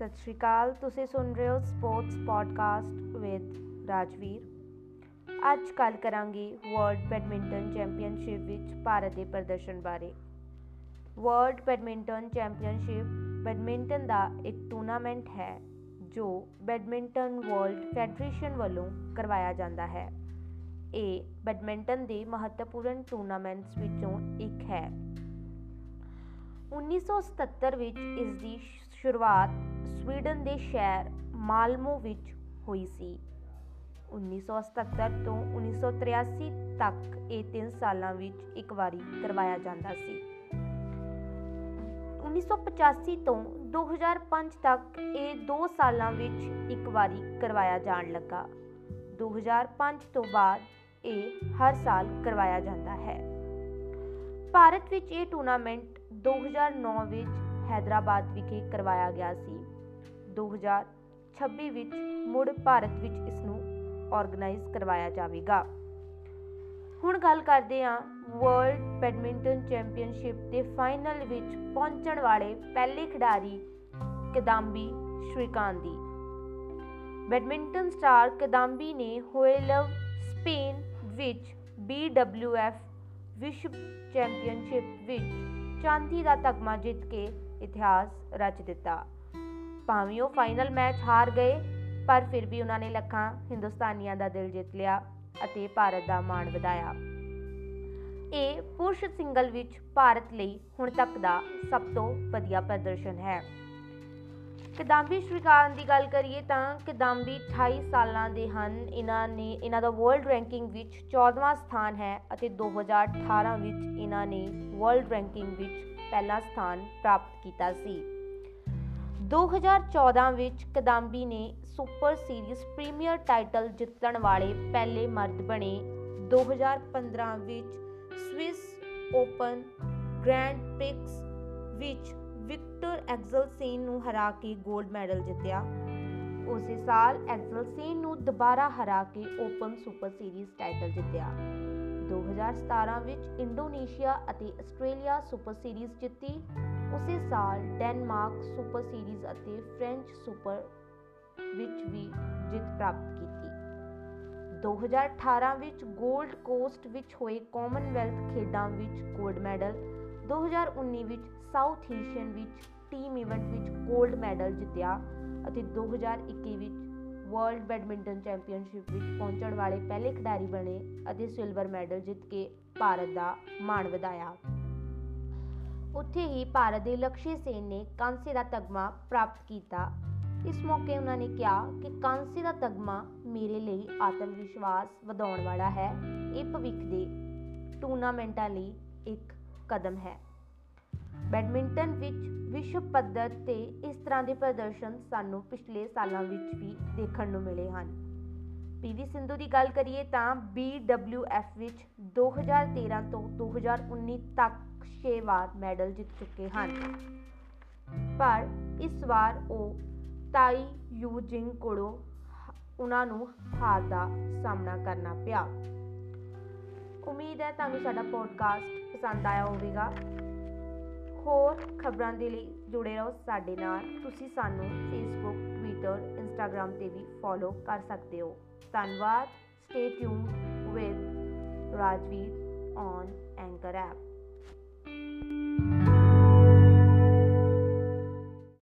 सत श्री अकाल। तुसीं सुन रहे हो स्पोर्ट्स पॉडकास्ट विद राजवीर। अज गल करांगी वर्ल्ड बैडमिंटन चैंपीयनशिप विच भारत के प्रदर्शन बारे। वर्ल्ड बैडमिंटन चैंपीयनशिप बैडमिंटन का एक टूर्नामेंट है जो बैडमिंटन वर्ल्ड फैडरेशन वालों करवाया जाता है। ये बैडमिंटन के महत्वपूर्ण टूर्नामेंट्स विचों एक है। 1977 ਵਿੱਚ ਇਸ ਦੀ ਸ਼ੁਰੂਆਤ ਸਵੀਡਨ ਦੇ ਸ਼ਹਿਰ ਮਾਲਮੋ ਵਿੱਚ ਹੋਈ ਸੀ। 1977 ਤੋਂ 1983 ਤੱਕ ਇਹ 3 ਸਾਲਾਂ ਵਿੱਚ ਇੱਕ ਵਾਰੀ ਕਰਵਾਇਆ ਜਾਂਦਾ ਸੀ। 1985 ਤੋਂ 2005 ਤੱਕ ਇਹ 2 ਸਾਲਾਂ ਵਿੱਚ ਇੱਕ ਵਾਰੀ ਕਰਵਾਇਆ ਜਾਣ ਲੱਗਾ। 2005 ਤੋਂ ਬਾਅਦ ਇਹ ਹਰ ਸਾਲ ਕਰਵਾਇਆ ਜਾਂਦਾ ਹੈ। ਭਾਰਤ ਵਿੱਚ ਇਹ ਟੂਰਨਾਮੈਂਟ 2009 ਵਿੱਚ ਹੈਦਰਾਬਾਦ ਵਿਖੇ ਕਰਵਾਇਆ ਗਿਆ ਸੀ। 2026 ਵਿੱਚ ਮੁੜ ਭਾਰਤ ਵਿੱਚ ਇਸ ਨੂੰ ਆਰਗੇਨਾਈਜ਼ ਕਰਵਾਇਆ ਜਾਵੇਗਾ। ਹੁਣ ਗੱਲ ਕਰਦੇ ਹਾਂ ਵਰਲਡ ਬੈਡਮਿੰਟਨ ਚੈਂਪੀਅਨਸ਼ਿਪ ਦੇ ਫਾਈਨਲ ਵਿੱਚ ਪਹੁੰਚਣ ਵਾਲੇ ਪਹਿਲੇ ਖਿਡਾਰੀ ਕਿਦਾਂਬੀ ਸ਼੍ਰੀਕਾਂਤ ਦੀ। ਬੈਡਮਿੰਟਨ ਸਟਾਰ ਕਿਦਾਂਬੀ ਨੇ ਹੋਇਲਵ ਸਪੇਨ ਵਿੱਚ BWF ਵਿਸ਼ਵ ਚੈਂਪੀਅਨਸ਼ਿਪ ਵਿੱਚ ਚਾਂਦੀ ਦਾ ਤਗਮਾ ਜਿੱਤ ਕੇ ਇਤਿਹਾਸ ਰਚ ਦਿੱਤਾ। ਭਾਵੇਂ ਉਹ ਫਾਈਨਲ ਮੈਚ ਹਾਰ ਗਏ, ਪਰ ਫਿਰ ਵੀ ਉਹਨਾਂ ਨੇ ਲੱਖਾਂ ਹਿੰਦੁਸਤਾਨੀਆਂ ਦਾ ਦਿਲ ਜਿੱਤ ਲਿਆ ਅਤੇ ਭਾਰਤ ਦਾ ਮਾਣ ਵਧਾਇਆ। ਇਹ ਪੁਰਸ਼ ਸਿੰਗਲ ਵਿੱਚ ਭਾਰਤ ਲਈ ਹੁਣ ਤੱਕ ਦਾ ਸਭ ਤੋਂ ਵਧੀਆ ਪ੍ਰਦਰਸ਼ਨ ਹੈ। ਕਿਦਾਂਬੀ ਸ਼੍ਰੀਕਾਂਤ ਦੀ ਗੱਲ ਕਰੀਏ ਤਾਂ ਕਿਦਾਂਬੀ 28 ਸਾਲਾਂ ਦੇ ਹਨ। ਇਹਨਾਂ ਦਾ ਵਰਲਡ ਰੈਂਕਿੰਗ ਵਿੱਚ 14ਵਾਂ ਸਥਾਨ ਹੈ ਅਤੇ 2018 ਵਿੱਚ ਇਹਨਾਂ ਨੇ ਵਰਲਡ ਰੈਂਕਿੰਗ ਵਿੱਚ ਪਹਿਲਾ ਸਥਾਨ ਪ੍ਰਾਪਤ ਕੀਤਾ ਸੀ। 2014 ਵਿੱਚ ਕਿਦਾਂਬੀ ਨੇ ਸੁਪਰ ਸੀਰੀਜ਼ ਪ੍ਰੀਮੀਅਰ ਟਾਈਟਲ ਜਿੱਤਣ ਵਾਲੇ ਪਹਿਲੇ ਮਰਦ ਬਣੇ। 2015 ਵਿੱਚ ਸਵਿਸ ਓਪਨ ਗ੍ਰੈਂਡ ਪ੍ਰਿਕਸ ਵਿੱਚ ਵਿਕਟਰ ਐਕਸਲਸੇਨ ਨੂੰ ਹਰਾ ਕੇ ਗੋਲਡ ਮੈਡਲ ਜਿੱਤਿਆ। ਉਸੇ ਸਾਲ ਐਕਸਲਸੇਨ ਨੂੰ ਦੁਬਾਰਾ ਹਰਾ ਕੇ ਓਪਨ ਸੁਪਰ ਸੀਰੀਜ਼ ਟਾਈਟਲ ਜਿੱਤਿਆ। 2017 ਵਿੱਚ ਇੰਡੋਨੇਸ਼ੀਆ ਅਤੇ ਆਸਟ੍ਰੇਲੀਆ ਸੁਪਰ ਸੀਰੀਜ਼ ਜਿੱਤੀ। ਉਸੇ ਸਾਲ ਡੈਨਮਾਰਕ ਸੁਪਰ ਸੀਰੀਜ਼ ਅਤੇ ਫ੍ਰੈਂਚ ਸੁਪਰ ਵਿੱਚ ਵੀ ਜਿੱਤ ਪ੍ਰਾਪਤ ਕੀਤੀ। 2018 ਵਿੱਚ ਗੋਲਡ ਕੋਸਟ ਵਿੱਚ ਹੋਏ ਕਾਮਨਵੈਲਥ ਖੇਡਾਂ ਵਿੱਚ ਗੋਲਡ ਮੈਡਲ, 2019 ਵਿੱਚ ਸਾਊਥ ਏਸ਼ੀਅਨ ਵਿੱਚ ਟੀਮ ਇਵੈਂਟ ਵਿੱਚ ਗੋਲਡ ਮੈਡਲ ਜਿੱਤਿਆ ਅਤੇ 2021 ਵਿੱਚ ਵਰਲਡ ਬੈਡਮਿੰਟਨ ਚੈਂਪੀਅਨਸ਼ਿਪ ਵਿੱਚ ਪਹੁੰਚਣ ਵਾਲੇ ਪਹਿਲੇ ਖਿਡਾਰੀ ਬਣੇ ਅਤੇ ਸਿਲਵਰ ਮੈਡਲ ਜਿੱਤ ਕੇ ਭਾਰਤ ਦਾ ਮਾਣ ਵਧਾਇਆ। ਉੱਥੇ ਹੀ ਭਾਰਤ ਦੇ ਲਕਸ਼ਯ ਸੇਨ ਨੇ ਕਾਂਸੇ ਦਾ ਤਗਮਾ ਪ੍ਰਾਪਤ ਕੀਤਾ। ਇਸ ਮੌਕੇ ਉਹਨਾਂ ਨੇ ਕਿਹਾ ਕਿ ਕਾਂਸੇ ਦਾ ਤਗਮਾ ਮੇਰੇ ਲਈ ਆਤਮ ਵਿਸ਼ਵਾਸ ਵਧਾਉਣ ਵਾਲਾ ਹੈ। ਇਹ ਭਵਿੱਖ ਦੇ ਟੂਰਨਾਮੈਂਟਾਂ ਲਈ ਇੱਕ ਕਦਮ ਹੈ। ਬੈਡਮਿੰਟਨ ਵਿੱਚ ਵਿਸ਼ਵ ਪੱਧਰ ਤੇ ਇਸ ਤਰ੍ਹਾਂ ਦੇ ਪ੍ਰਦਰਸ਼ਨ ਸਾਨੂੰ ਪਿਛਲੇ ਸਾਲਾਂ ਵਿੱਚ ਵੀ ਦੇਖਣ ਨੂੰ ਮਿਲੇ ਹਨ। PV ਸਿੰਧੂ ਦੀ ਗੱਲ ਕਰੀਏ ਤਾਂ BWF ਵਿੱਚ 2013 ਤੋਂ 2019 ਤੱਕ 6 ਵਾਰ ਮੈਡਲ ਜਿੱਤ ਚੁੱਕੇ ਹਨ, ਪਰ ਇਸ ਵਾਰ ਉਹ ਤਾਈ ਯੂ ਜਿੰਗ ਕੋਲੋਂ ਉਹਨਾਂ ਨੂੰ ਹਾਰ ਦਾ ਸਾਹਮਣਾ ਕਰਨਾ ਪਿਆ। ਉਮੀਦ ਹੈ ਤੁਹਾਨੂੰ ਸਾਡਾ ਪੋਡਕਾਸਟ ਪਸੰਦ ਆਇਆ ਹੋਵੇਗਾ। ਹੋਰ ਖਬਰਾਂ ਦੇ ਲਈ ਜੁੜੇ ਰਹੋ ਸਾਡੇ ਨਾਲ। ਤੁਸੀਂ ਸਾਨੂੰ ਫੇਸਬੁੱਕ, ਟਵਿੱਟਰ, ਇੰਸਟਾਗ੍ਰਾਮ 'ਤੇ ਵੀ ਫੋਲੋ ਕਰ ਸਕਦੇ ਹੋ। ਧੰਨਵਾਦ। Stay tuned with Rajveer on Anchor app.